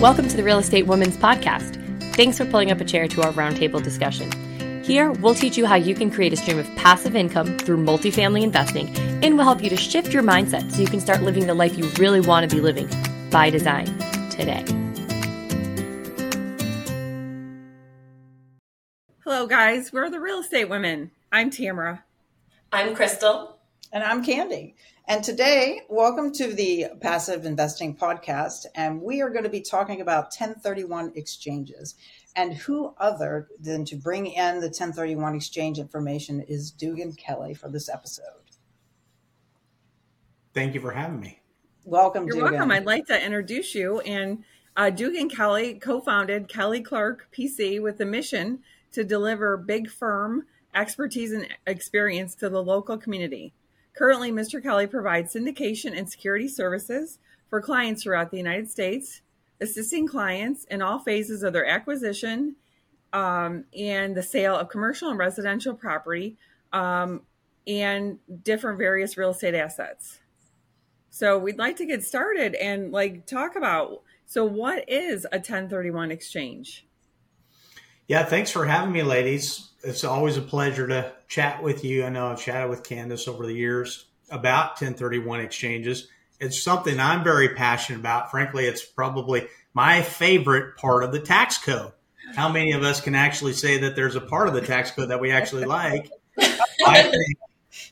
Welcome to the Real Estate Women's Podcast. Thanks for pulling up a chair to our roundtable discussion. Here, we'll teach you how you can create a stream of passive income through multifamily investing, and we'll help you to shift your mindset so you can start living the life you really want to be living by design today. Hello, guys. We're the Real Estate Women. I'm Tamara. I'm Crystal. And I'm Candy. And today, welcome to the Passive Investing Podcast. And we are going to be talking about 1031 exchanges. And who other than to bring in the 1031 exchange information is Dugan Kelly for this episode. Thank you for having me. Welcome, Dugan. You're welcome. I'd like to introduce you. And Dugan Kelly co-founded Kelly Clark PC with the mission to deliver big firm expertise and experience to the local community. Currently, Mr. Kelly provides syndication and security services for clients throughout the United States, assisting clients in all phases of their acquisition and the sale of commercial and residential property and different various real estate assets. So we'd like to get started and talk about, so what is a 1031 exchange? Yeah, thanks for having me, ladies. It's always a pleasure to chat with you. I know I've chatted with Candace over the years about 1031 exchanges. It's something I'm very passionate about. Frankly, it's probably my favorite part of the tax code. How many of us can actually say that there's a part of the tax code that we actually like? I think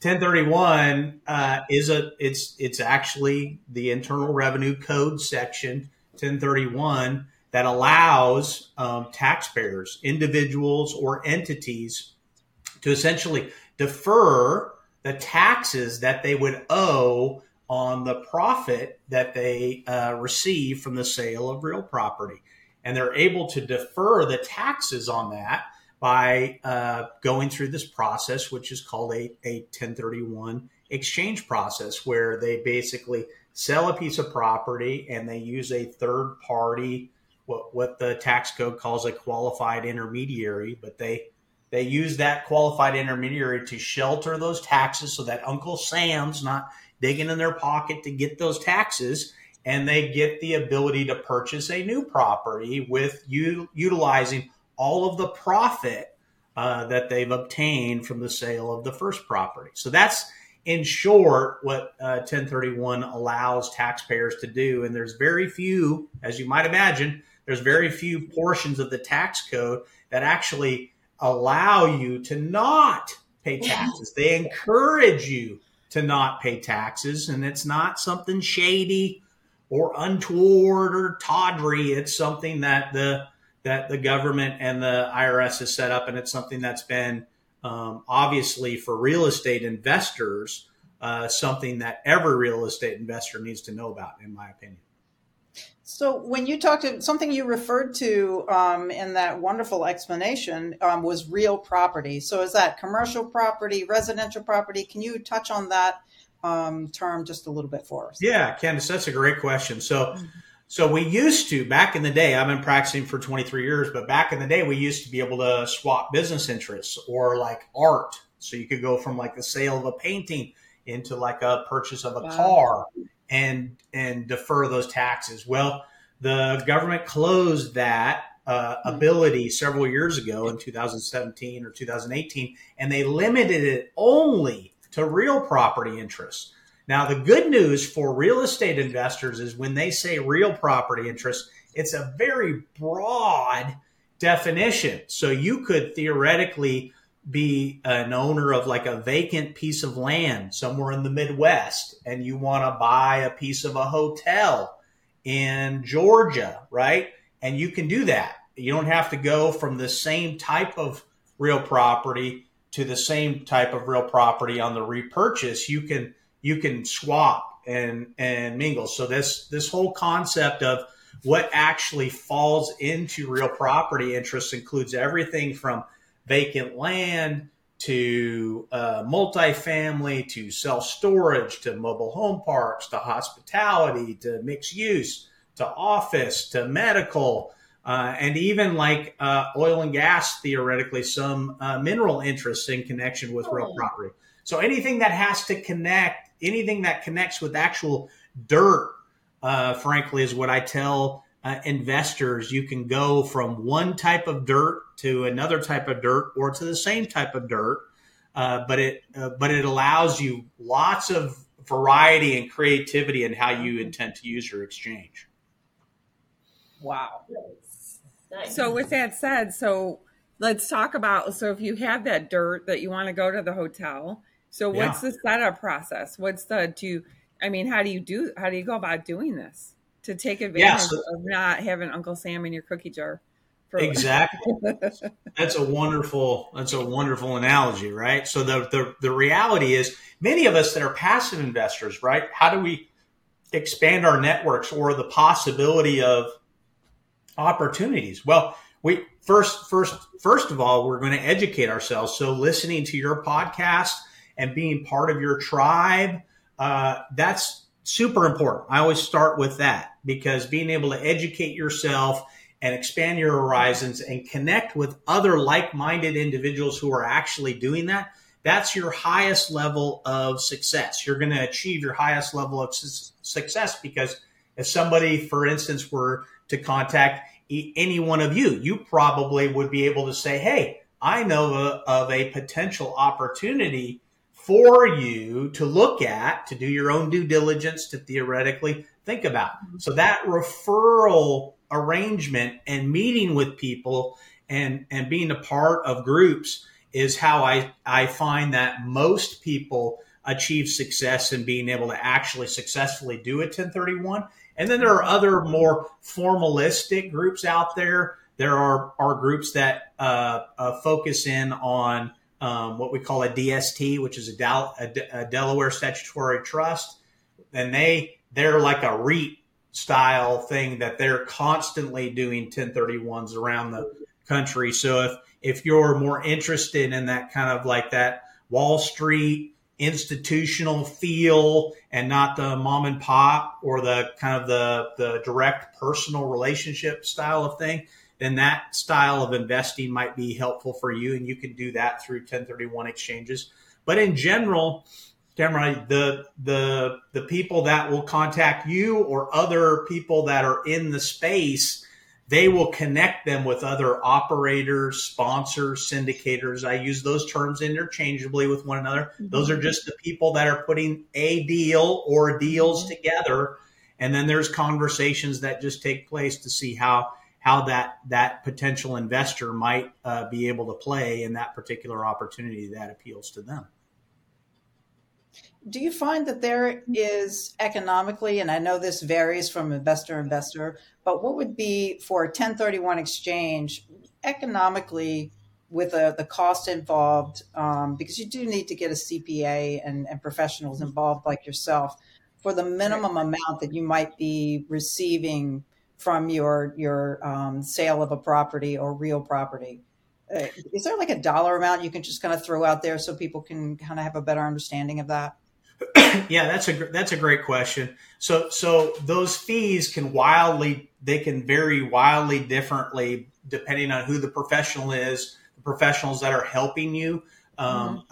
1031 it's actually the Internal Revenue Code section 1031 that allows taxpayers, individuals, or entities to essentially defer the taxes that they would owe on the profit that they receive from the sale of real property. And they're able to defer the taxes on that by going through this process, which is called a 1031 exchange process, where they basically sell a piece of property and they use a third party, what the tax code calls a qualified intermediary, but they use that qualified intermediary to shelter those taxes so that Uncle Sam's not digging in their pocket to get those taxes, and they get the ability to purchase a new property with utilizing all of the profit that they've obtained from the sale of the first property. So that's, in short, what 1031 allows taxpayers to do. And there's very few, as you might imagine, there's very few portions of the tax code that actually allow you to not pay taxes. They encourage you to not pay taxes, and it's not something shady or untoward or tawdry. It's something that the government and the IRS has set up, and it's something that's been obviously for real estate investors, something that every real estate investor needs to know about, in my opinion. So when you talked to something you referred to in that wonderful explanation was real property. So is that commercial property, residential property? Can you touch on that term just a little bit for us? Yeah, Candace, that's a great question. So we used to, back in the day, I've been practicing for 23 years, but back in the day, we used to be able to swap business interests or art. So you could go from the sale of a painting into a purchase of a car and defer those taxes. Well, the government closed that ability several years ago in 2017 or 2018, and they limited it only to real property interests. Now, the good news for real estate investors is when they say real property interest, it's a very broad definition. So you could theoretically be an owner of a vacant piece of land somewhere in the Midwest, and you want to buy a piece of a hotel in Georgia, right? And you can do that. You don't have to go from the same type of real property to the same type of real property on the repurchase. You can swap and mingle. So this whole concept of what actually falls into real property interests includes everything from vacant land to multifamily to self-storage to mobile home parks to hospitality to mixed use to office to medical and even oil and gas, theoretically, some mineral interests in connection with real property. So anything that has to connect, anything that connects with actual dirt, frankly, is what I tell investors, you can go from one type of dirt to another type of dirt or to the same type of dirt. But it allows you lots of variety and creativity in how you intend to use your exchange. Wow. Nice. So with that said, so let's talk about, so if you have that dirt that you want to go to the hotel, so what's the setup process? What's the, how do you go about doing this to take advantage of not having Uncle Sam in your cookie jar? Exactly. That's a wonderful analogy, right? So the reality is many of us that are passive investors, right? How do we expand our networks or the possibility of opportunities? Well, we first of all, we're going to educate ourselves. So listening to your podcast and being part of your tribe, that's super important. I always start with that, because being able to educate yourself and expand your horizons and connect with other like-minded individuals who are actually doing that, that's your highest level of success. You're going to achieve your highest level of success, because if somebody, for instance, were to contact any one of you, you probably would be able to say, hey, I know of a potential opportunity for you to look at, to do your own due diligence, to theoretically think about. So that referral arrangement and meeting with people and being a part of groups is how I find that most people achieve success in being able to actually successfully do a 1031. And then there are other more formalistic groups out there. There are groups that focus in on what we call a DST, which is a Delaware Statutory Trust. And they're like a REIT style thing that they're constantly doing 1031s around the country. So if you're more interested in that kind of like that Wall Street institutional feel and not the mom and pop or the kind of the direct personal relationship style of thing, then that style of investing might be helpful for you. And you can do that through 1031 exchanges. But in general, Tamara, the people that will contact you or other people that are in the space, they will connect them with other operators, sponsors, syndicators. I use those terms interchangeably with one another. Mm-hmm. Those are just the people that are putting a deal or deals together. And then there's conversations that just take place to see how that potential investor might be able to play in that particular opportunity that appeals to them. Do you find that there is economically, and I know this varies from investor to investor, but what would be for a 1031 exchange economically with the cost involved? Because you do need to get a CPA and professionals involved like yourself for the minimum amount that you might be receiving from your sale of a property or real property. Is there like a dollar amount you can just kind of throw out there so people can kind of have a better understanding of that? Yeah, that's a great question. So those fees can vary wildly differently depending on who the professional is, the professionals that are helping you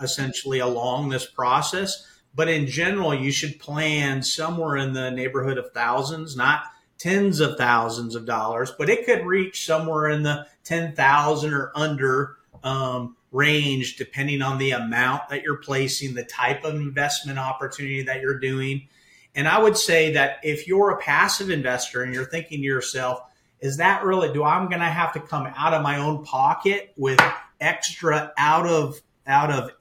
essentially along this process. But in general, you should plan somewhere in the neighborhood of thousands, not tens of thousands of dollars, but it could reach somewhere in the 10,000 or under range, depending on the amount that you're placing, the type of investment opportunity that you're doing. And I would say that if you're a passive investor and you're thinking to yourself, is that really, I'm going to have to come out of my own pocket with extra out of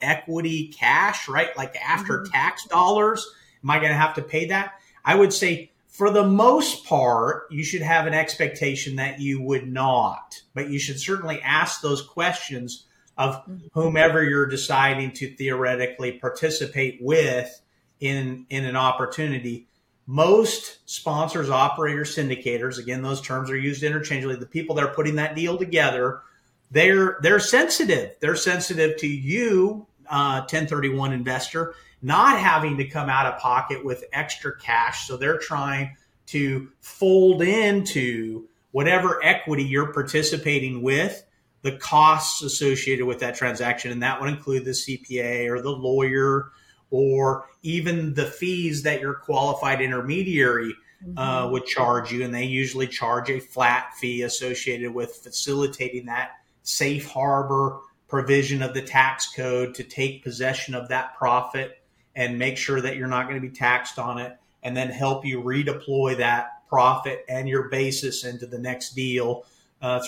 equity cash, right? Like after tax dollars, am I going to have to pay that? I would say, for the most part, you should have an expectation that you would not, but you should certainly ask those questions of whomever you're deciding to theoretically participate with in an opportunity. Most sponsors, operators, syndicators, again, those terms are used interchangeably, the people that are putting that deal together, they're sensitive. They're sensitive to you, 1031 investor, not having to come out of pocket with extra cash. So they're trying to fold into whatever equity you're participating with, the costs associated with that transaction. And that would include the CPA or the lawyer or even the fees that your qualified intermediary would charge you, and they usually charge a flat fee associated with facilitating that safe harbor provision of the tax code to take possession of that profit and make sure that you're not going to be taxed on it, and then help you redeploy that profit and your basis into the next deal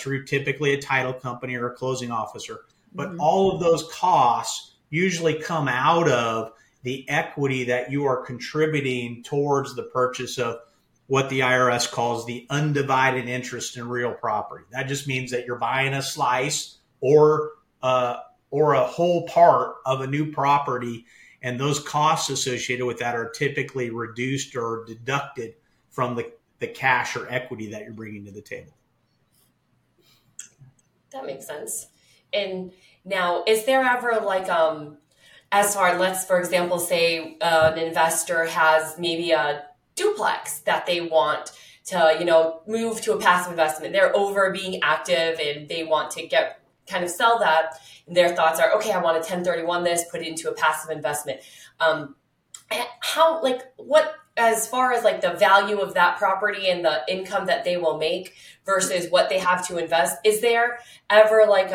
through typically a title company or a closing officer. But all of those costs usually come out of the equity that you are contributing towards the purchase of what the IRS calls the undivided interest in real property. That just means that you're buying a slice or a whole part of a new property, and those costs associated with that are typically reduced or deducted from the cash or equity that you're bringing to the table. That makes sense. And now, is there ever like, as far, let's, for example, say an investor has maybe a duplex that they want to, you know, move to a passive investment. They're over being active and they want to get kind of sell that. And their thoughts are, okay, I want to 1031 this, put it into a passive investment. How, like, what, as far as like the value of that property and the income that they will make versus what they have to invest, is there ever like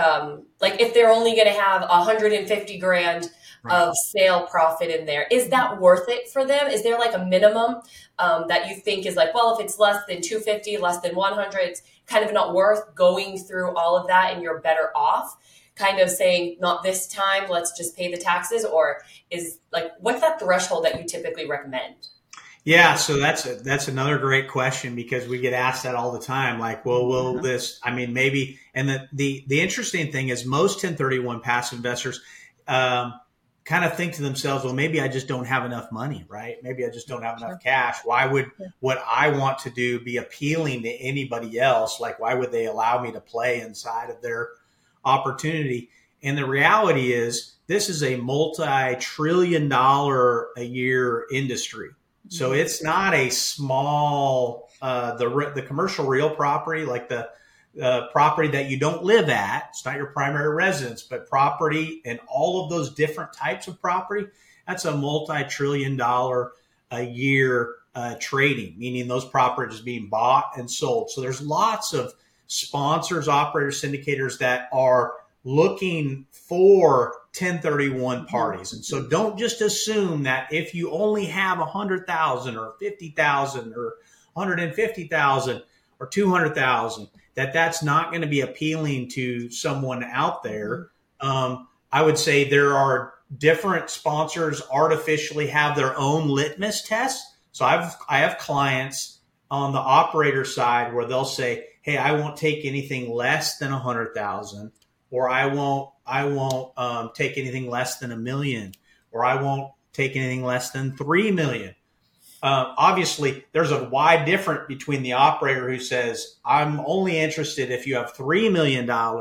if they're only going to have $150,000 of sale profit in there, is that worth it for them? Is there like a minimum that you think is like, well, if it's less than 250, less than 100, it's kind of not worth going through all of that, and you're better off kind of saying, not this time, let's just pay the taxes? Or is like, what's that threshold that you typically recommend? Yeah, so that's another great question, because we get asked that all the time. Like, well, will this, I mean, maybe, and the interesting thing is most 1031 passive investors, kind of think to themselves, well, maybe I just don't have enough money, right? Maybe I just don't have enough cash. Why would what I want to do be appealing to anybody else? Like, why would they allow me to play inside of their opportunity? And the reality is this is a multi-trillion-dollar a year industry. So it's not a small, the commercial real property, like the property that you don't live at. It's not your primary residence, but property and all of those different types of property, that's a multi-trillion-dollar a year trading, meaning those properties being bought and sold. So there's lots of sponsors, operators, syndicators that are looking for 1031 parties. And so don't just assume that if you only have 100,000 or 50,000 or 150,000 or 200,000, that that's not going to be appealing to someone out there. I would say there are different sponsors artificially have their own litmus tests. So I have clients on the operator side where they'll say, hey, I won't take anything less than 100,000, or I won't take anything less than $1 million, or I won't take anything less than $3 million. Obviously, there's a wide difference between the operator who says, I'm only interested if you have $3 million of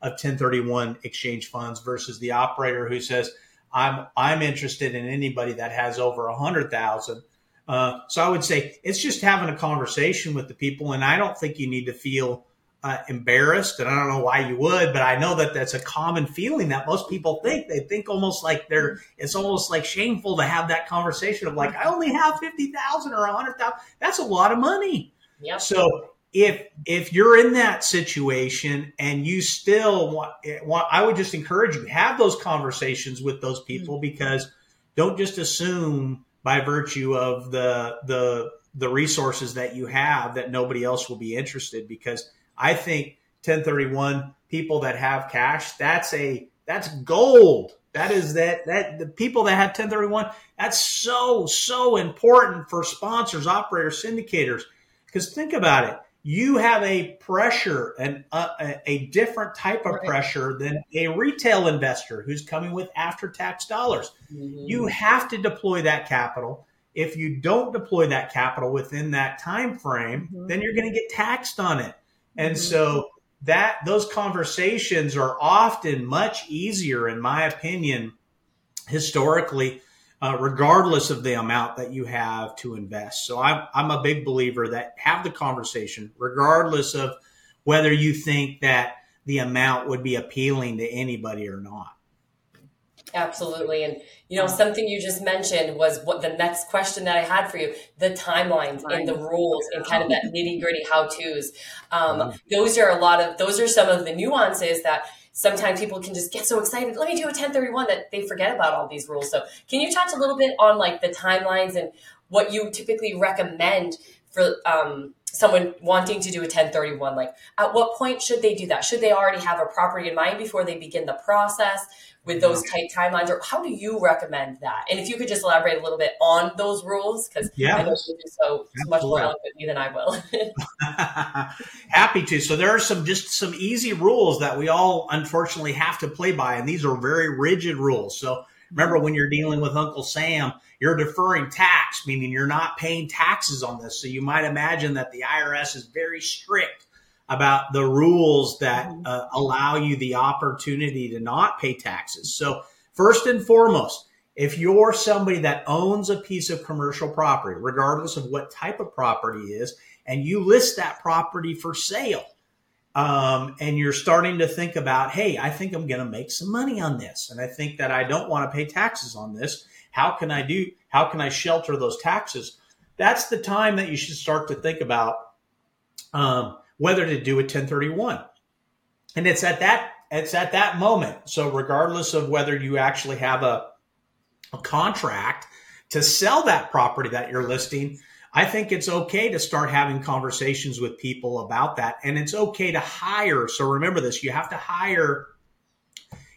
1031 exchange funds versus the operator who says, I'm interested in anybody that has over 100,000. So I would say it's just having a conversation with the people. And I don't think you need to feel embarrassed. And I don't know why you would, but I know that that's a common feeling that most people think. They think almost like it's almost like shameful to have that conversation of like, I only have 50,000 or 100,000. That's a lot of money. Yep. So if you're in that situation and you still want, I would just encourage you, have those conversations with those people, because don't just assume by virtue of the resources that you have that nobody else will be interested, because I think 1031 people that have cash, that's gold. That is that the people that have 1031, that's so important for sponsors, operators, syndicators. Because think about it, you have a pressure and a different type of pressure than a retail investor who's coming with after-tax dollars. You have to deploy that capital. If you don't deploy that capital within that time frame, then you're going to get taxed on it. And so that those conversations are often much easier, in my opinion, historically, regardless of the amount that you have to invest. So I'm a big believer that have the conversation, regardless of whether you think that the amount would be appealing to anybody or not. Absolutely. And, you know, something you just mentioned was what the next question that I had for you, the timelines and the rules and kind of that nitty gritty how-tos. Those are some of the nuances that sometimes people can just get so excited. Let me do a 1031 that they forget about all these rules. So can you touch a little bit on like the timelines and what you typically recommend for someone wanting to do a 1031? Like at what point should they do that? Should they already have a property in mind before they begin the process with those tight timelines? Or how do you recommend that? And if you could just elaborate a little bit on those rules, because I know you'll do so much more with me than I will. Happy to. So there are some easy rules that we all unfortunately have to play by. And these are very rigid rules. So remember, when you're dealing with Uncle Sam, you're deferring tax, meaning you're not paying taxes on this. So you might imagine that the IRS is very strict about the rules that allow you the opportunity to not pay taxes. So first and foremost, if you're somebody that owns a piece of commercial property, regardless of what type of property it is, and you list that property for sale, and you're starting to think about, hey, I think I'm going to make some money on this. And I think that I don't want to pay taxes on this. How can I shelter those taxes? That's the time that you should start to think about whether to do a 1031. And it's at that moment. So regardless of whether you actually have a contract to sell that property that you're listing, I think it's okay to start having conversations with people about that. And it's okay to hire. So remember this, you have to hire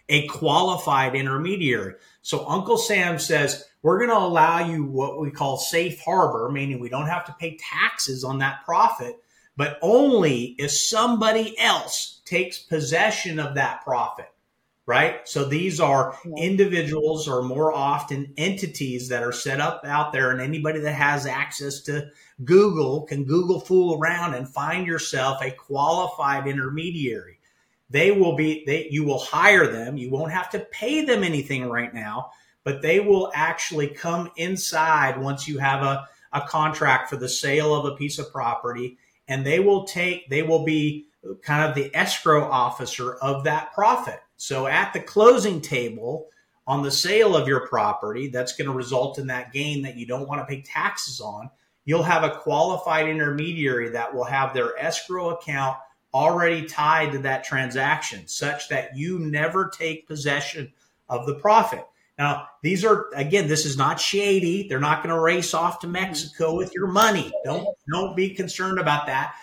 a qualified intermediary. So Uncle Sam says, we're going to allow you what we call safe harbor, meaning we don't have to pay taxes on that profit, but only if somebody else takes possession of that profit, right? So these are individuals or more often entities that are set up out there, and anybody that has access to Google can Google fool around and find yourself a qualified intermediary. You will hire them. You won't have to pay them anything right now, but they will actually come inside once you have a contract for the sale of a piece of property, and they will be kind of the escrow officer of that profit. So at the closing table on the sale of your property, that's going to result in that gain that you don't want to pay taxes on. You'll have a qualified intermediary that will have their escrow account already tied to that transaction such that you never take possession of the profit. Now, this is not shady. They're not going to race off to Mexico with your money. Don't be concerned about that.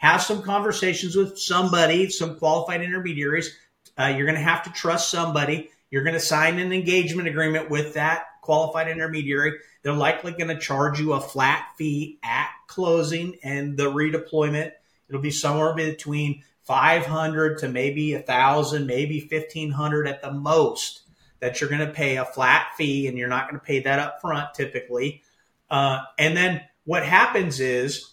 Have some conversations with somebody, some qualified intermediaries. You're going to have to trust somebody. You're going to sign an engagement agreement with that qualified intermediary. They're likely going to charge you a flat fee at closing and the redeployment. It'll be somewhere between $500 to maybe $1,000, maybe $1,500 at the most, that you're going to pay a flat fee, and you're not going to pay that up front typically. And then what happens is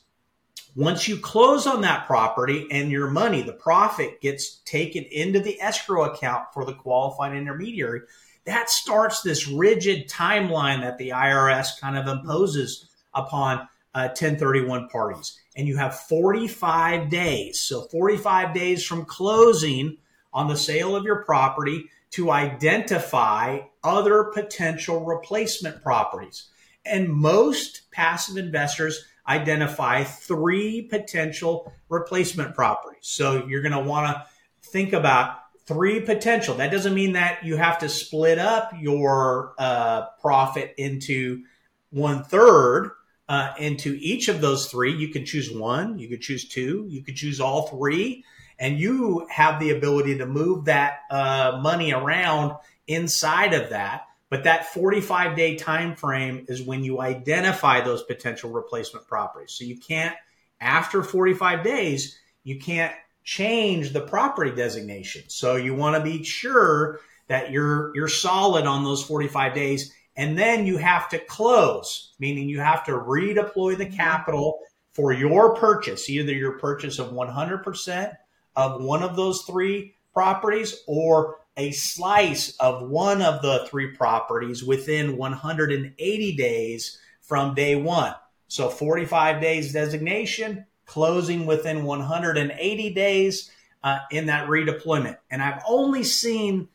once you close on that property and your money, the profit, gets taken into the escrow account for the qualified intermediary, that starts this rigid timeline that the IRS kind of imposes upon 1031 parties. And you have 45 days. So 45 days from closing on the sale of your property to identify other potential replacement properties. And most passive investors identify 3 potential replacement properties. So you're going to want to think about 3 potential. That doesn't mean that you have to split up your profit into 1/3 into each of those 3. You can choose 1, you could choose 2, you could choose all 3. And you have the ability to move that money around inside of that. But that 45-day time frame is when you identify those potential replacement properties. So you can't, after 45 days, you can't change the property designation. So you want to be sure that you're solid on those 45 days. And then you have to close, meaning you have to redeploy the capital for your purchase, either your purchase of 100%, of one of those 3 properties or a slice of one of the 3 properties within 180 days from day one. So 45 days designation, closing within 180 days in that redeployment. And I've only seen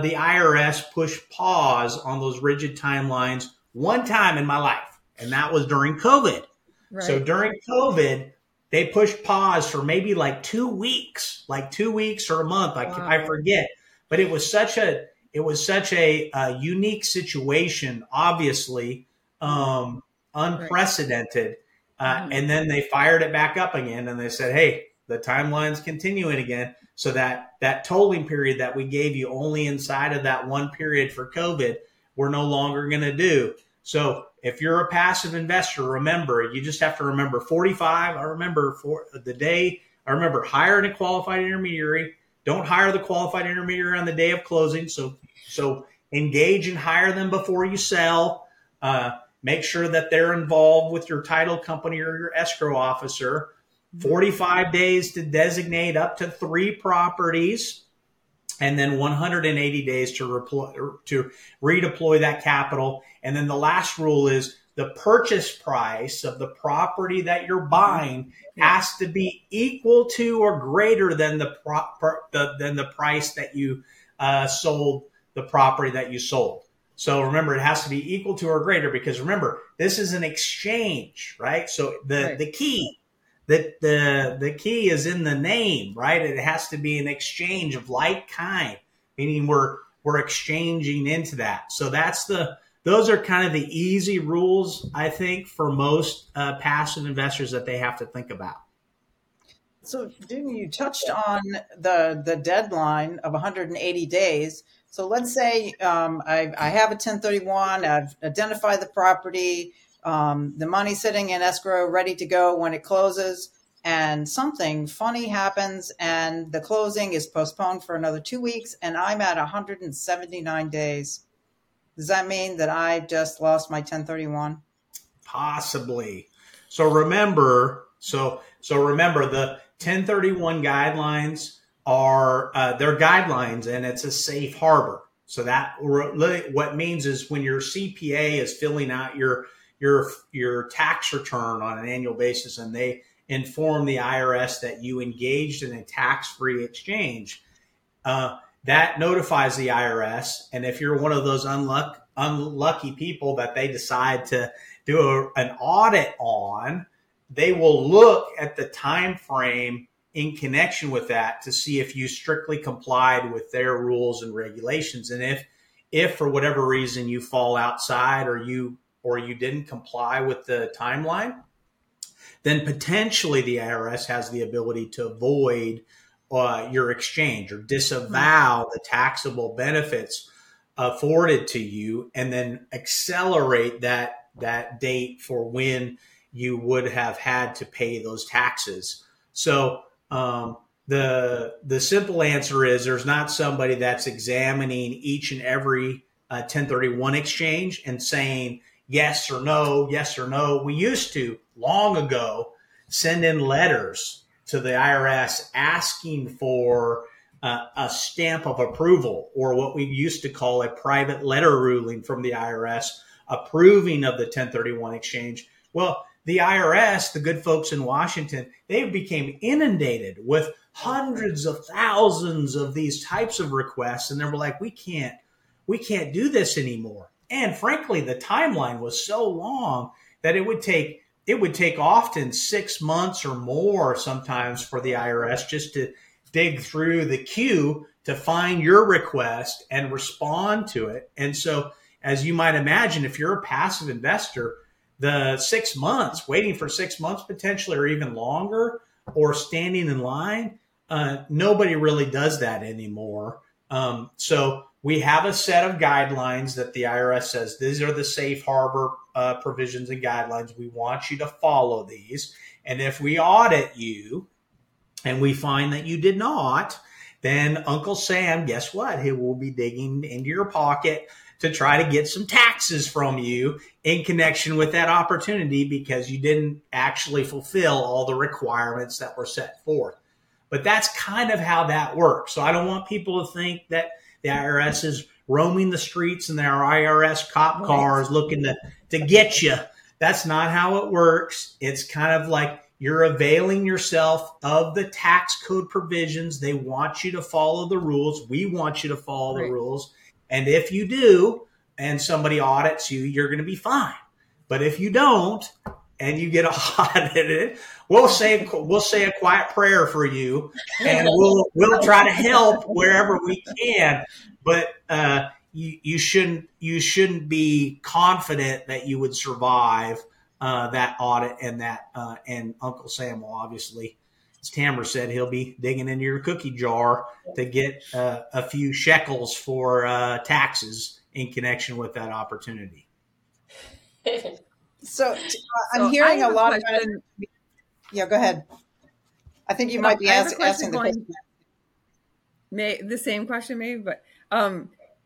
the IRS pushed pause on those rigid timelines one time in my life, and that was during COVID. Right. So during COVID, they pushed pause for maybe like two weeks or a month. Wow. I forget, but it was such a unique situation, obviously, unprecedented. Right. And then they fired it back up again, and they said, "Hey, the timeline's continuing again." So that tolling period that we gave you only inside of that one period for COVID, we're no longer going to do. So if you're a passive investor, remember, you just have to remember 45. I remember hiring a qualified intermediary. Don't hire the qualified intermediary on the day of closing. So engage and hire them before you sell. Make sure that they're involved with your title company or your escrow officer. 45 days to designate up to 3 properties, and then 180 days to redeploy that capital. And then the last rule is the purchase price of the property that you're buying has to be equal to or greater than the price that you sold the property that you sold. So remember, it has to be equal to or greater, because remember, this is an exchange, right? So the key is in the name, right? It has to be an exchange of like kind, meaning we're exchanging into that. So those are kind of the easy rules, I think, for most passive investors that they have to think about. So, Dugan, you touched on the deadline of 180 days. So let's say I have a 1031, I've identified the property. The money sitting in escrow, ready to go when it closes, and something funny happens and the closing is postponed for another 2 weeks, and I'm at 179 days. Does that mean that I just lost my 1031? Possibly. So remember the 1031 guidelines are they're guidelines, and it's a safe harbor. So that what means is when your CPA is filling out your tax return on an annual basis, and they inform the IRS that you engaged in a tax-free exchange, that notifies the IRS. And if you're one of those unlucky people that they decide to do an audit on, they will look at the time frame in connection with that to see if you strictly complied with their rules and regulations. And if for whatever reason you fall outside or you didn't comply with the timeline, then potentially the IRS has the ability to void your exchange or disavow the taxable benefits afforded to you, and then accelerate that date for when you would have had to pay those taxes. So the simple answer is there's not somebody that's examining each and every 1031 exchange and saying, yes or no, yes or no. We used to, long ago, send in letters to the IRS asking for a stamp of approval, or what we used to call a private letter ruling from the IRS approving of the 1031 exchange. Well, the IRS, the good folks in Washington, they became inundated with hundreds of thousands of these types of requests. And they were like, we can't do this anymore. And frankly, the timeline was so long that it would take often 6 months or more sometimes for the IRS just to dig through the queue to find your request and respond to it. And so, as you might imagine, if you're a passive investor, waiting for six months potentially, or even longer, or standing in line, nobody really does that anymore. So we have a set of guidelines that the IRS says, these are the safe harbor provisions and guidelines. We want you to follow these. And if we audit you and we find that you did not, then Uncle Sam, guess what? He will be digging into your pocket to try to get some taxes from you in connection with that opportunity, because you didn't actually fulfill all the requirements that were set forth. But that's kind of how that works. So I don't want people to think that the IRS is roaming the streets in their IRS cop cars looking to get you. That's not how it works. It's kind of like You're availing yourself of the tax code provisions. They want you to follow the rules. We want you to follow the rules. And if you do, and somebody audits you, you're going to be fine. But if you don't, and you get audited, we'll say a quiet prayer for you, and we'll try to help wherever we can. But you shouldn't be confident that you would survive that audit and that, and Uncle Sam will obviously, as Tamara said, he'll be digging into your cookie jar to get a few shekels for taxes in connection with that opportunity. So I'm hearing a lot of, yeah, go ahead. I think you might be asking the question. The same question maybe, but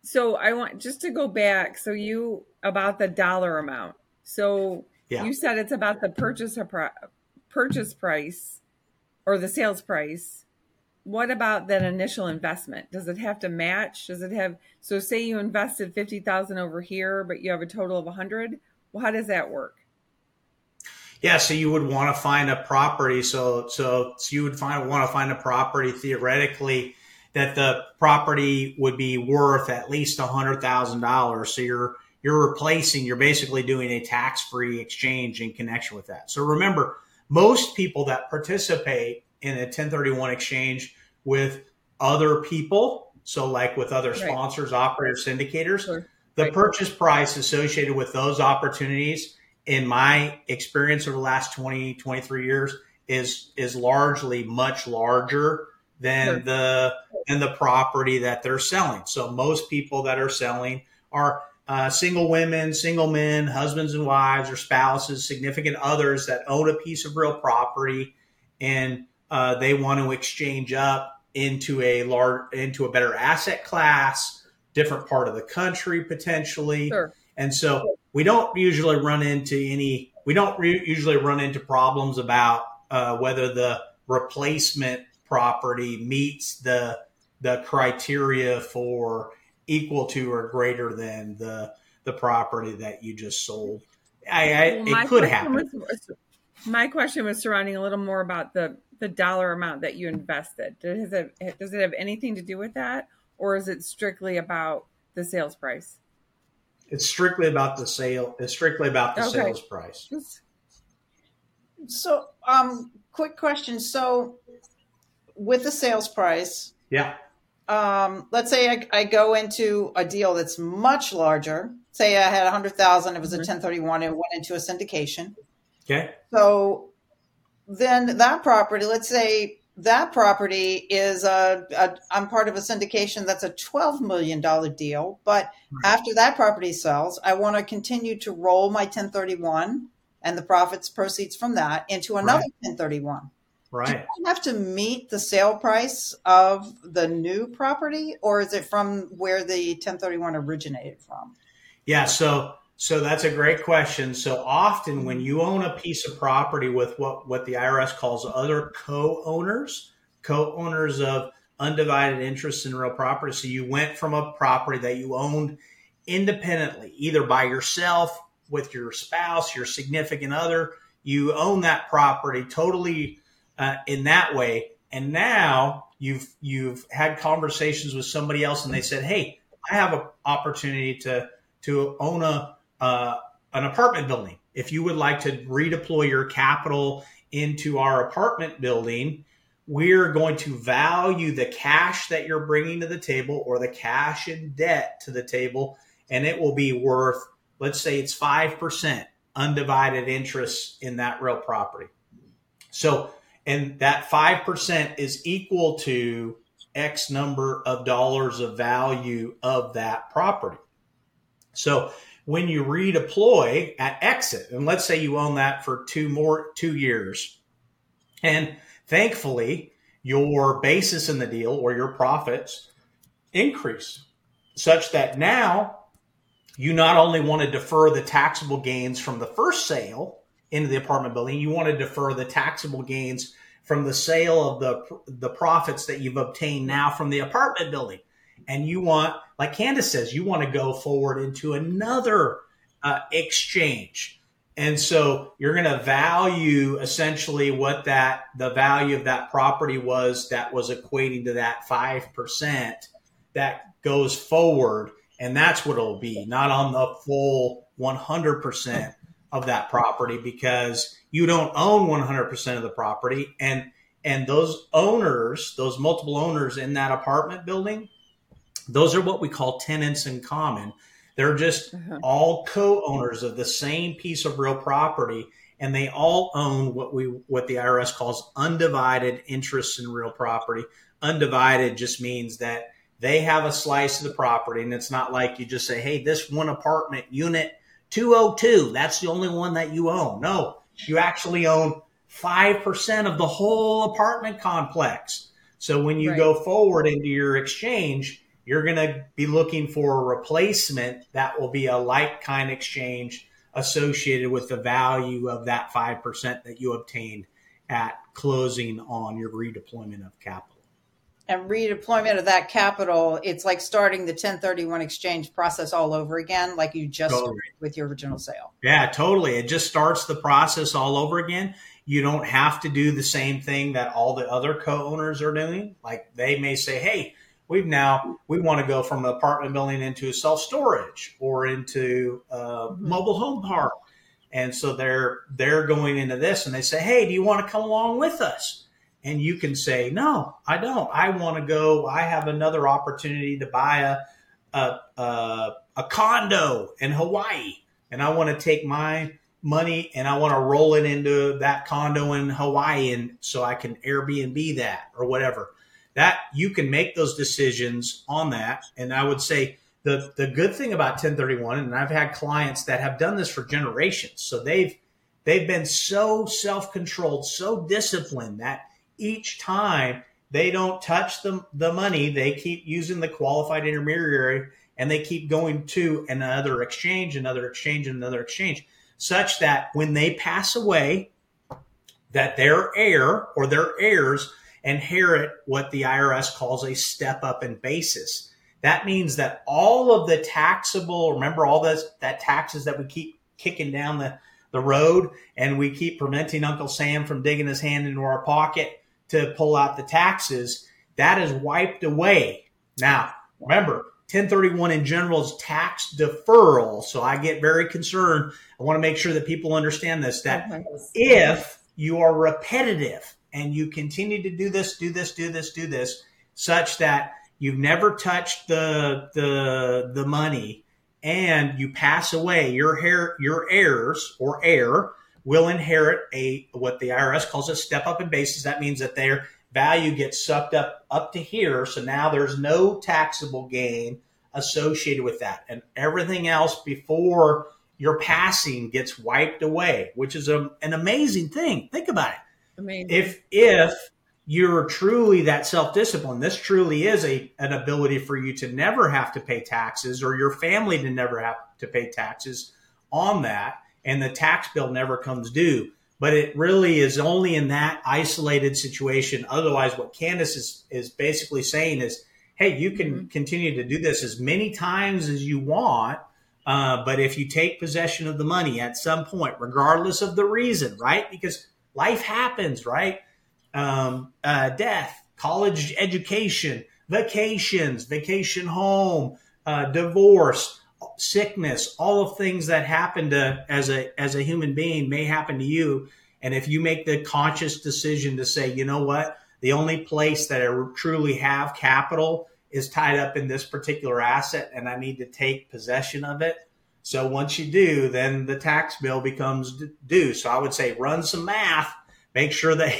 so I want just to go back. So you, about the dollar amount. So yeah. You said it's about the purchase price or the sales price. What about that initial investment? Does it have to match? Does it have, so say you invested $50,000 over here, but you have a total of 100. Well, how does that work? Yeah. So you would want to find a property. So you would want to find a property theoretically that the property would be worth at least $100,000. So you're replacing, you're basically doing a tax-free exchange in connection with that. So remember, most people that participate in a 1031 exchange with other people, so like with other sponsors, operators, syndicators, the purchase price associated with those opportunities, in my experience over the last 20, 23 years, is largely much larger than the property that they're selling. So most people that are selling are single women, single men, husbands and wives, or spouses, significant others that own a piece of real property, and they want to exchange up into a better asset class, different part of the country potentially. Sure. And so we don't usually run into problems about whether the replacement property meets the criteria for equal to or greater than the property that you just sold. It could happen. My question was surrounding a little more about the dollar amount that you invested. Does it have anything to do with that, or is it strictly about the sales price? It's strictly about the sale. It's strictly about the sales price. So, quick question. So, with the sales price, let's say I go into a deal that's much larger. Say I had 100,000. It was a 1031. It went into a syndication. Okay. So then that property, let's say that property is I'm part of a syndication that's a $12 million deal. But after that property sells, I want to continue to roll my 1031 and the profits proceeds from that into another 1031. Right. Do you have to meet the sale price of the new property, or is it from where the 1031 originated from? Yeah, so that's a great question. So often when you own a piece of property with what the IRS calls other co-owners of undivided interests in real property. So you went from a property that you owned independently, either by yourself, with your spouse, your significant other, you own that property totally in that way. And now you've had conversations with somebody else and they said, hey, I have an opportunity to own an apartment building. If you would like to redeploy your capital into our apartment building, we're going to value the cash that you're bringing to the table, or the cash and debt to the table. And it will be worth, let's say it's 5% undivided interest in that real property. So, and that 5% is equal to X number of dollars of value of that property. So when you redeploy at exit, and let's say you own that for 2 years, and thankfully your basis in the deal or your profits increase such that now you not only want to defer the taxable gains from the first sale into the apartment building, you want to defer the taxable gains from the sale of the profits that you've obtained now from the apartment building. And you want, like Candace says, you want to go forward into another exchange. And so you're going to value essentially what that, the value of that property was that was equating to that 5% that goes forward. And that's what it'll be, not on the full 100% of that property, because you don't own 100% of the property. And those owners, those multiple owners in that apartment building, those are what we call tenants in common. They're just all co-owners of the same piece of real property, and they all own what the IRS calls undivided interests in real property. Undivided just means that they have a slice of the property, and it's not like you just say, hey, this one apartment unit 202, that's the only one that you own. No, you actually own 5% of the whole apartment complex. So when you go forward into your exchange, you're going to be looking for a replacement that will be a like-kind exchange associated with the value of that 5% that you obtained at closing on your redeployment of capital. And redeployment of that capital, it's like starting the 1031 exchange process all over again, like you just did with your original sale. Yeah, totally. It just starts the process all over again. You don't have to do the same thing that all the other co-owners are doing. Like they may say, hey, we want to go from an apartment building into self-storage or into a mobile home park. And so they're going into this and they say, hey, do you want to come along with us? And you can say, no, I don't. I want to go. I have another opportunity to buy a condo in Hawaii. And I want to take my money and I want to roll it into that condo in Hawaii. And so I can Airbnb that or whatever. That you can make those decisions on that. And I would say the good thing about 1031, and I've had clients that have done this for generations. So they've been so self-controlled, so disciplined that each time they don't touch the money, they keep using the qualified intermediary and they keep going to another exchange, such that when they pass away, that their heir or their heirs inherit what the IRS calls a step up in basis. That means that all of the taxable, remember all that taxes that we keep kicking down the road and we keep preventing Uncle Sam from digging his hand into our pocket to pull out the taxes, that is wiped away. Now, remember, 1031 in general is tax deferral. So I get very concerned. I want to make sure that people understand this, that if you are repetitive, and you continue to do this, such that you've never touched the money, and you pass away, your heirs or heir will inherit what the IRS calls a step up in basis. That means that their value gets sucked up to here. So now there's no taxable gain associated with that, and everything else before your passing gets wiped away, which is an amazing thing. Think about it. Amazing. If you're truly that self-discipline, this truly is an ability for you to never have to pay taxes or your family to never have to pay taxes on that. And the tax bill never comes due. But it really is only in that isolated situation. Otherwise, what Candace is basically saying is, hey, you can continue to do this as many times as you want. But if you take possession of the money at some point, regardless of the reason, right? Because life happens, right? Death, college education, vacations, vacation home, divorce, sickness, all of things that happen to as a human being may happen to you. And if you make the conscious decision to say, you know what, the only place that I truly have capital is tied up in this particular asset and I need to take possession of it. So once you do, then the tax bill becomes due. So I would say run some math, make sure that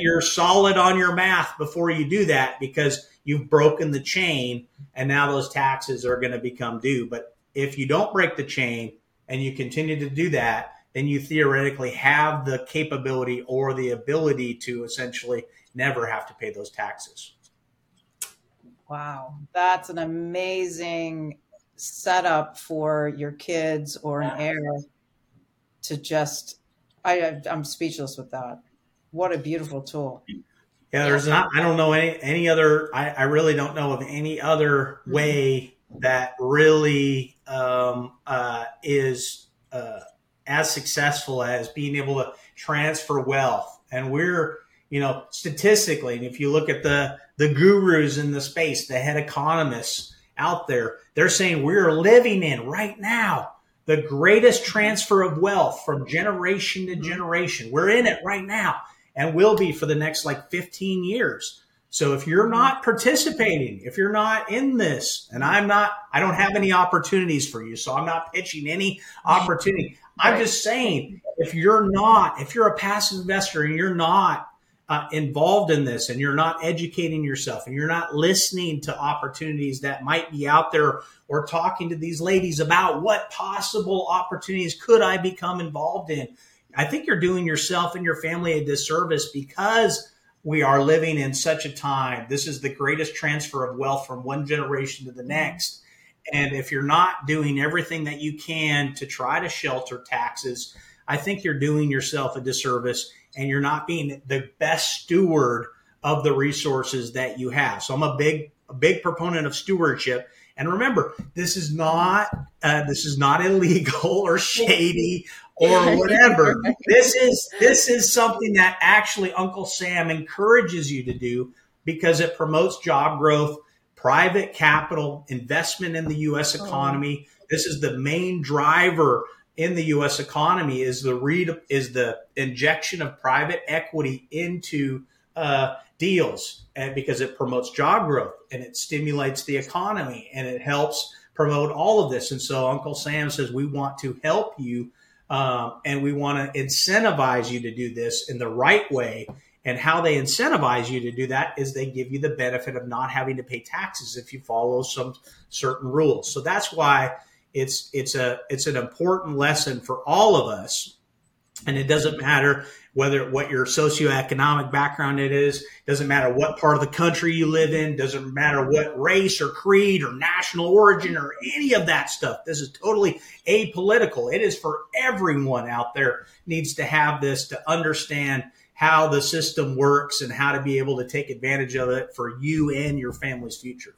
you're solid on your math before you do that, because you've broken the chain and now those taxes are going to become due. But if you don't break the chain and you continue to do that, then you theoretically have the capability or the ability to essentially never have to pay those taxes. Wow, that's an amazing set up for your kids or an heir to just, I'm speechless with that. What a beautiful tool. Yeah, there's not, I don't know any other, I really don't know of any other way that really is as successful as being able to transfer wealth. And we're, you know, statistically, and if you look at the gurus in the space, the head economists out there, they're saying we're living in right now the greatest transfer of wealth from generation to generation. We're in it right now and will be for the next like 15 years. So if you're not participating, if you're not in this, and I don't have any opportunities for you, so I'm not pitching any opportunity. I'm just saying, if you're a passive investor and you're not involved in this and you're not educating yourself and you're not listening to opportunities that might be out there or talking to these ladies about what possible opportunities could I become involved in, I think you're doing yourself and your family a disservice, because we are living in such a time. This is the greatest transfer of wealth from one generation to the next. And if you're not doing everything that you can to try to shelter taxes, I think you're doing yourself a disservice and you're not being the best steward of the resources that you have. So I'm a big proponent of stewardship. And remember, this is not illegal or shady or whatever. This is something that actually Uncle Sam encourages you to do, because it promotes job growth, private capital, investment in the U.S. economy. This is the main driver in the U.S. economy, is the injection of private equity into deals, and because it promotes job growth and it stimulates the economy and it helps promote all of this. And so Uncle Sam says, we want to help you and we want to incentivize you to do this in the right way. And how they incentivize you to do that is they give you the benefit of not having to pay taxes if you follow some certain rules. So that's why it's an important lesson for all of us. And it doesn't matter what your socioeconomic background it is, doesn't matter what part of the country you live in, doesn't matter what race or creed or national origin or any of that stuff. This is totally apolitical. It is for everyone out there needs to have this, to understand how the system works and how to be able to take advantage of it for you and your family's future.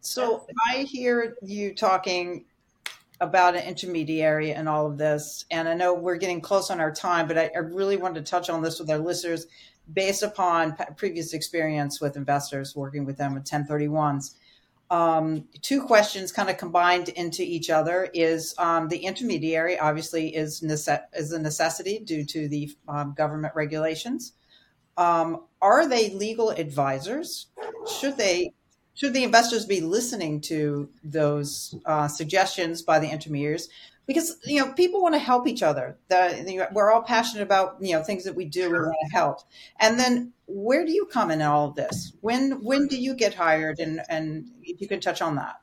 So I hear you talking about an intermediary and all of this, and I know we're getting close on our time, but I really wanted to touch on this with our listeners based upon previous experience with investors, working with them with 1031s. Two questions kind of combined into each other is the intermediary obviously is a necessity due to the government regulations. Are they legal advisors? Should the investors be listening to those suggestions by the intermediaries? Because, you know, people want to help each other. We're all passionate about, you know, things that we do. Sure. We want to help. And then where do you come in all of this? When do you get hired? And if you can touch on that.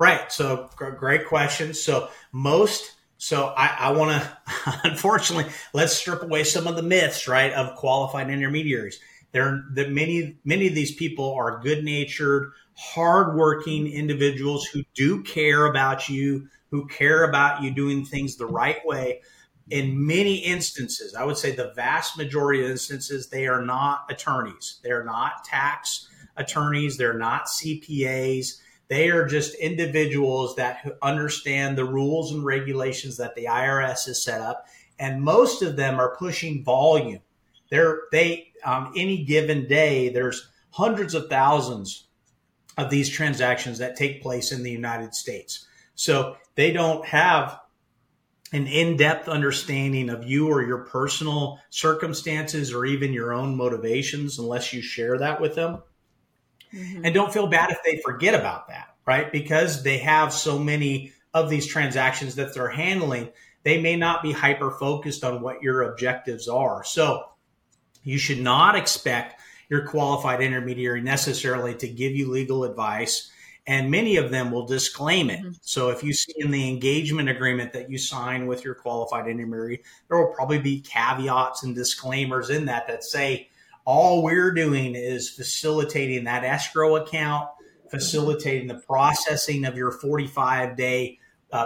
Right. So great question. So I want to, unfortunately, let's strip away some of the myths, right, of qualified intermediaries. Many of these people are good-natured, hardworking individuals who do care about you, who care about you doing things the right way. In many instances, I would say the vast majority of instances, they are not attorneys. They're not tax attorneys. They're not CPAs. They are just individuals that understand the rules and regulations that the IRS has set up. And most of them are pushing volume. Any given day, there's hundreds of thousands of these transactions that take place in the United States. So they don't have an in-depth understanding of you or your personal circumstances or even your own motivations unless you share that with them. Mm-hmm. And don't feel bad if they forget about that, right? Because they have so many of these transactions that they're handling, they may not be hyper-focused on what your objectives are. So you should not expect your qualified intermediary necessarily to give you legal advice, and many of them will disclaim it. Mm-hmm. So if you see in the engagement agreement that you sign with your qualified intermediary, there will probably be caveats and disclaimers in that say all we're doing is facilitating that escrow account, facilitating the processing of your 45-day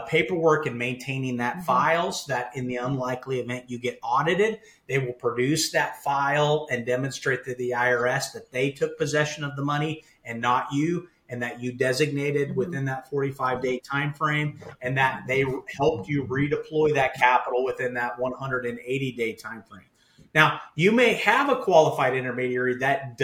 paperwork and maintaining that mm-hmm. file, so that in the unlikely event you get audited, they will produce that file and demonstrate to the IRS that they took possession of the money and not you. and that you designated within that 45-day time frame, and that they helped you redeploy that capital within that 180-day time frame. Now, you may have a qualified intermediary that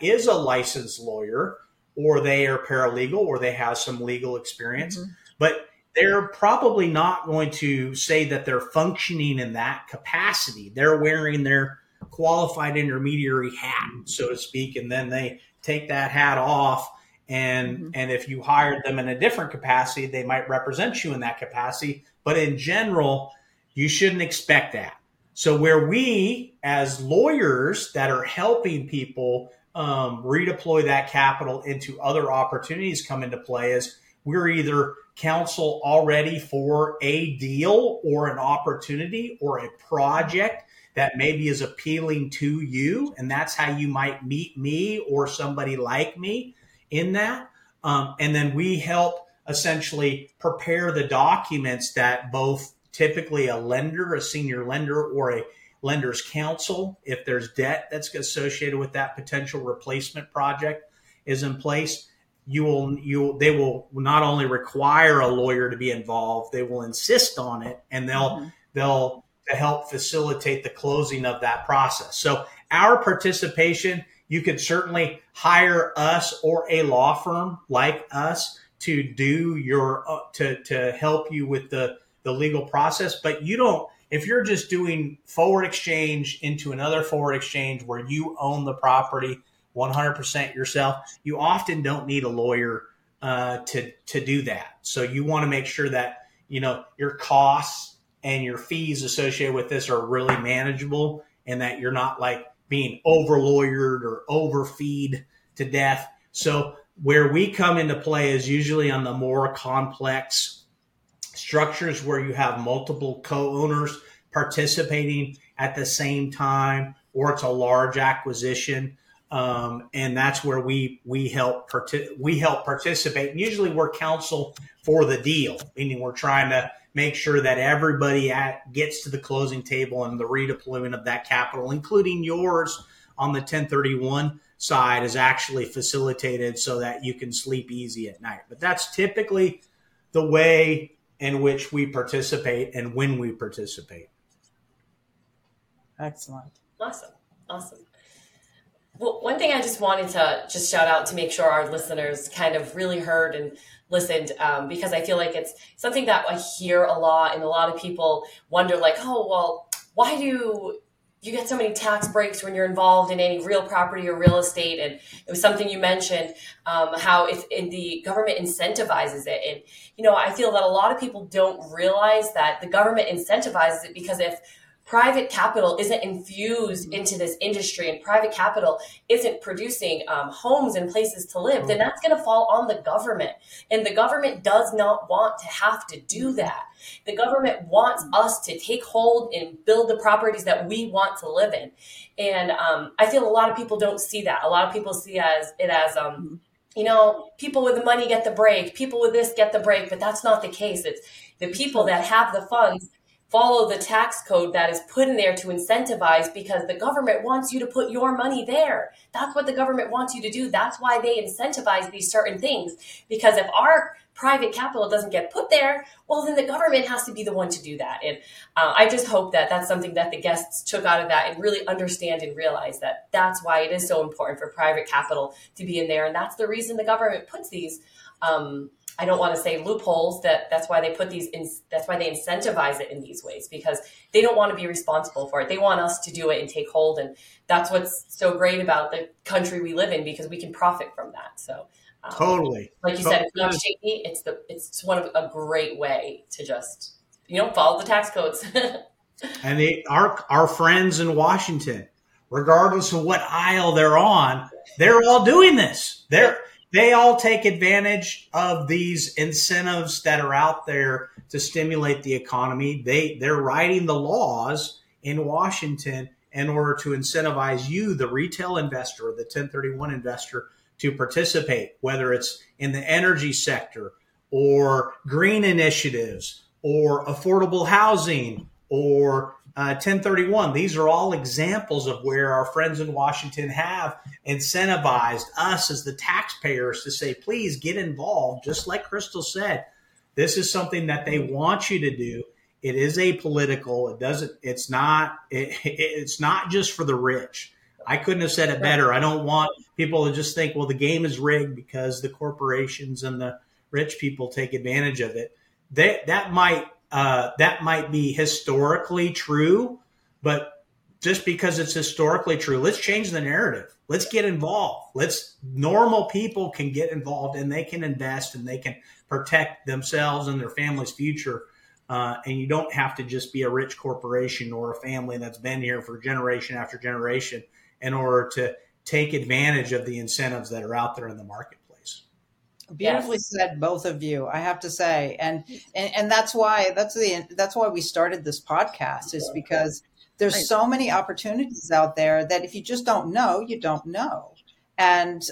is a licensed lawyer, or they are paralegal, or they have some legal experience, but they're probably not going to say that they're functioning in that capacity. They're wearing their qualified intermediary hat, so to speak, and then they take that hat off. And if you hired them in a different capacity, they might represent you in that capacity. But in general, you shouldn't expect that. So where we, as lawyers that are helping people redeploy that capital into other opportunities come into play, is we're either counsel already for a deal or an opportunity or a project that maybe is appealing to you. And that's how you might meet me or somebody like me in that. And then we help essentially prepare the documents that both typically a lender, a senior lender, or a lender's counsel, if there's debt that's associated with that potential replacement project is in place, they will not only require a lawyer to be involved, they will insist on it, and they'll to help facilitate the closing of that process. So our participation, you could certainly hire us or a law firm like us to do to help you with the legal process. But you don't, if you're just doing forward exchange into another forward exchange where you own the property 100% yourself, you often don't need a lawyer to do that. So you want to make sure that, your costs and your fees associated with this are really manageable, and that you're not like being over-lawyered or over-feed to death. So where we come into play is usually on the more complex structures where you have multiple co-owners participating at the same time, or it's a large acquisition. And that's where we help participate. And usually we're counsel for the deal, meaning we're trying to make sure that everybody gets to the closing table and the redeployment of that capital, including yours on the 1031 side, is actually facilitated so that you can sleep easy at night. But that's typically the way in which we participate and when we participate. Excellent. Awesome. Well, one thing I just wanted to just shout out to make sure our listeners kind of really heard and listened, because I feel like it's something that I hear a lot, and a lot of people wonder like, oh, well, why do you get so many tax breaks when you're involved in any real property or real estate? And it was something you mentioned, how if the government incentivizes it. And, I feel that a lot of people don't realize that the government incentivizes it, because if private capital isn't infused into this industry and private capital isn't producing homes and places to live, then that's going to fall on the government. And the government does not want to have to do that. The government wants us to take hold and build the properties that we want to live in. And I feel a lot of people don't see that. A lot of people see it as people with the money get the break, people with this get the break, but that's not the case. It's the people that have the funds follow the tax code that is put in there to incentivize, because the government wants you to put your money there. That's what the government wants you to do. That's why they incentivize these certain things, because if our private capital doesn't get put there, well, then the government has to be the one to do that. And I just hope that that's something that the guests took out of that and really understand and realize that that's why it is so important for private capital to be in there. And that's the reason the government puts these I don't want to say loopholes, that's why they put these in, that's why they incentivize it in these ways, because they don't want to be responsible for it. They want us to do it and take hold. And that's what's so great about the country we live in, because we can profit from that. So totally, like you said, it's not shady. It's one of a great way to just, follow the tax codes. And our friends in Washington, regardless of what aisle they're on, they're all doing this. They all take advantage of these incentives that are out there to stimulate the economy. They're writing the laws in Washington in order to incentivize you, the retail investor, or the 1031 investor, to participate, whether it's in the energy sector or green initiatives or affordable housing or 1031. These are all examples of where our friends in Washington have incentivized us as the taxpayers to say, please get involved. Just like Crystal said, this is something that they want you to do. It is apolitical. It doesn't, it's not just for the rich. I couldn't have said it better. I don't want people to just think, well, the game is rigged because the corporations and the rich people take advantage of it. That might be historically true, but just because it's historically true, let's change the narrative. Let's get involved. Normal people can get involved and they can invest and they can protect themselves and their family's future. And you don't have to just be a rich corporation or a family that's been here for generation after generation in order to take advantage of the incentives that are out there in the marketplace. Beautifully said, both of you, I have to say. And that's why we started this podcast, is because there's so many opportunities out there that if you just don't know, you don't know. And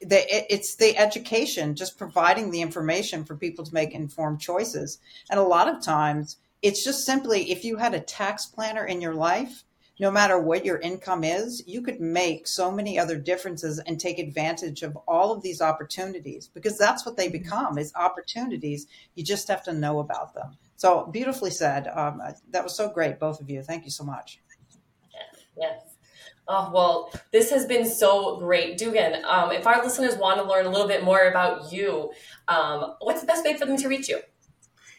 it's the education, just providing the information for people to make informed choices. And a lot of times it's just simply, if you had a tax planner in your life, no matter what your income is, you could make so many other differences and take advantage of all of these opportunities, because that's what they become, is opportunities. You just have to know about them. So beautifully said. That was so great, both of you. Thank you so much. Yes. Oh, well, this has been so great. Dugan, if our listeners want to learn a little bit more about you, what's the best way for them to reach you?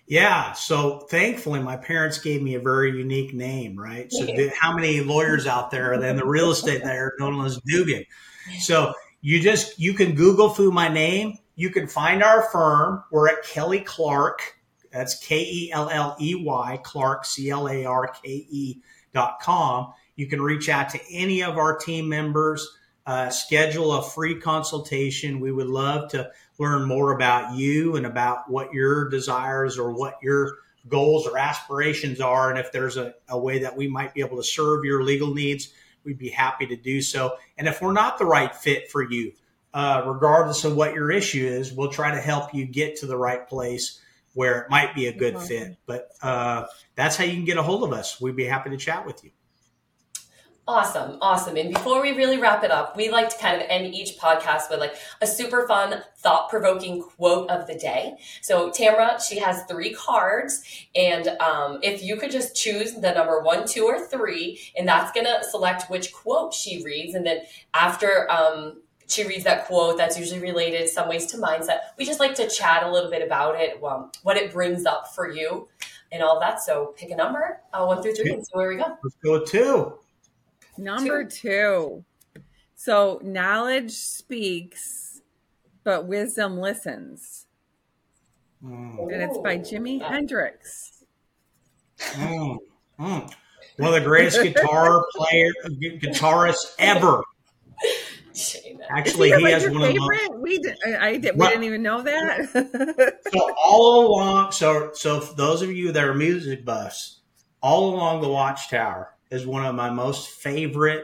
Yeah. So thankfully, my parents gave me a very unique name, right? So how many lawyers out there are in the real estate that are known as Dugan? So you can Google through my name. You can find our firm. We're at Kelly Clark. That's Kelly, Clark, CLARKE.com. You can reach out to any of our team members, schedule a free consultation. We would love to learn more about you and about what your desires or what your goals or aspirations are. And if there's a way that we might be able to serve your legal needs, we'd be happy to do so. And if we're not the right fit for you, regardless of what your issue is, we'll try to help you get to the right place where it might be a good fit. But that's how you can get a hold of us. We'd be happy to chat with you. Awesome. And before we really wrap it up, we like to kind of end each podcast with like a super fun, thought-provoking quote of the day. So Tamara, she has 3 cards, and if you could just choose the number 1, 2, or 3, and that's going to select which quote she reads. And then after she reads that quote, that's usually related some ways to mindset, we just like to chat a little bit about it, what it brings up for you and all that. So pick a number, 1 through 3, and so here we go. Let's go 2. Number 2. So knowledge speaks, but wisdom listens. Mm. And it's by Jimi Hendrix. One of the greatest guitarists ever. Actually, he has one of the We didn't even know that. So those of you that are music buffs, All Along the Watchtower is one of my most favorite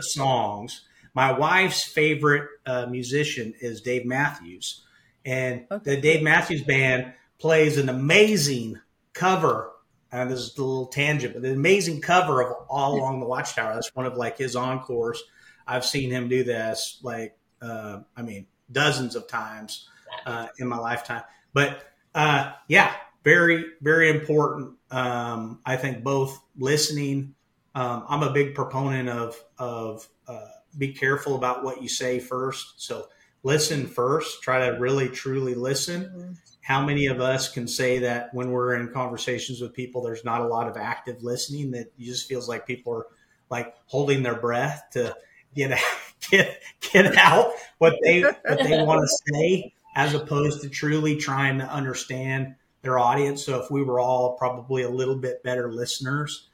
songs. My wife's favorite musician is Dave Matthews. And the Dave Matthews Band plays an amazing cover. And this is a little tangent, but an amazing cover of All Along the Watchtower. That's one of like his encores. I've seen him do this dozens of times in my lifetime. But very, very important. I think both listening. I'm a big proponent of be careful about what you say first. So listen first, try to really, truly listen. Mm-hmm. How many of us can say that when we're in conversations with people, there's not a lot of active listening, that it just feels like people are like holding their breath to get out what they want to say, as opposed to truly trying to understand their audience. So if we were all probably a little bit better listeners,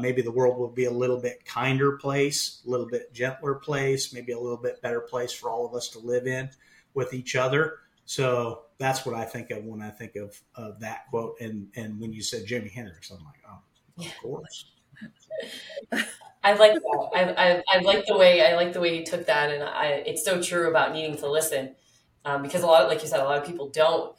maybe the world would be a little bit kinder place, a little bit gentler place, maybe a little bit better place for all of us to live in with each other. So that's what I think of when I think of that quote. And when you said Jimi Hendrix, I'm like, oh, of course. I like that. I like the way you took that, and it's so true about needing to listen, because a lot of, like you said, a lot of people don't.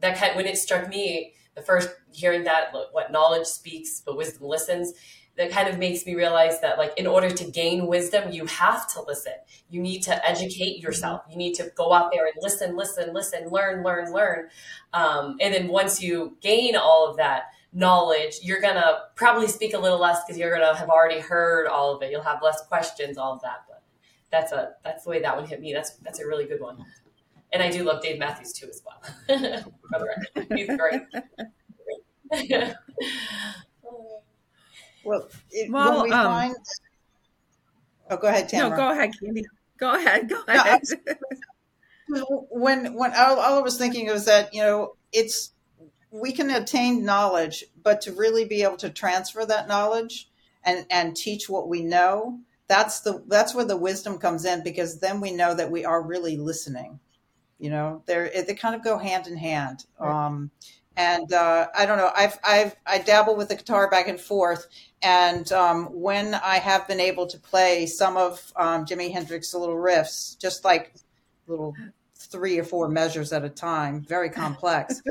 That kind of, when it struck me the first hearing that, what knowledge speaks, but wisdom listens, that kind of makes me realize that in order to gain wisdom, you have to listen. You need to educate yourself. You need to go out there and listen, learn. And then once you gain all of that knowledge, you're going to probably speak a little less because you're going to have already heard all of it. You'll have less questions, all of that. But that's the way that one hit me. That's a really good one. And I do love Dave Matthews too as well. He's great. Well, we find... Oh, go ahead, Tamara. No, go ahead, Candy. Go ahead. No, when all I was thinking was that, we can attain knowledge, but to really be able to transfer that knowledge and teach what we know, that's where the wisdom comes in, because then we know that we are really listening. They kind of go hand in hand. Right. And I don't know, I dabble with the guitar back and forth. And when I have been able to play some of Jimi Hendrix's little riffs, just like little 3 or 4 measures at a time, very complex,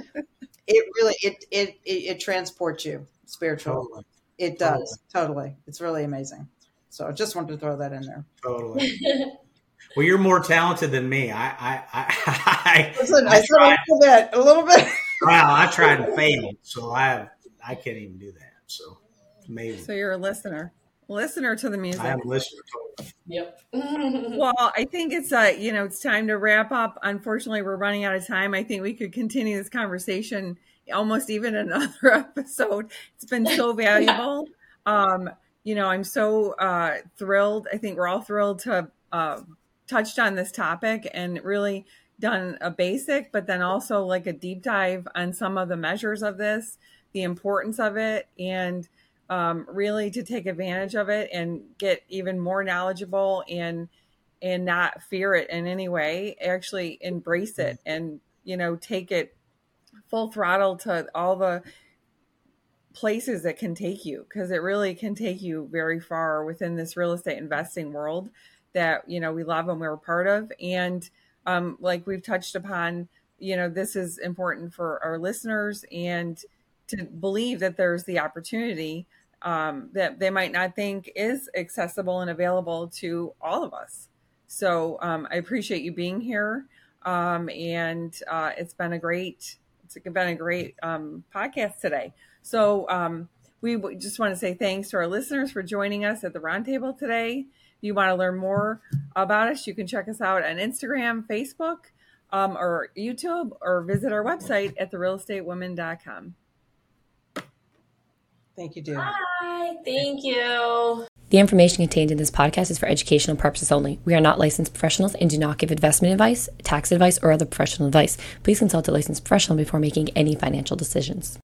it really transports you spiritually. Totally. It does, totally. It's really amazing. So I just wanted to throw that in there. Totally. Well, you're more talented than me. I tried a little bit. Wow, I tried to fail, so I can't even do that. So it's amazing. So you're a listener to the music. I am a listener. Yep. Well, I think it's it's time to wrap up. Unfortunately, we're running out of time. I think we could continue this conversation almost even another episode. It's been so valuable. I'm so thrilled. I think we're all thrilled to touched on this topic and really done a basic, but then also a deep dive on some of the measures of this, the importance of it, and really to take advantage of it and get even more knowledgeable and not fear it in any way, actually embrace it and, take it full throttle to all the places that can take you, because it really can take you very far within this real estate investing world that, we love and we're a part of. And we've touched upon, this is important for our listeners, and to believe that there's the opportunity that they might not think is accessible and available to all of us. So I appreciate you being here. And it's been a great podcast today. So we just want to say thanks to our listeners for joining us at the roundtable today. If you want to learn more about us, you can check us out on Instagram, Facebook, or YouTube, or visit our website at therealestatewomen.com. Thank you, dear. Hi, thank you. The information contained in this podcast is for educational purposes only. We are not licensed professionals and do not give investment advice, tax advice, or other professional advice. Please consult a licensed professional before making any financial decisions.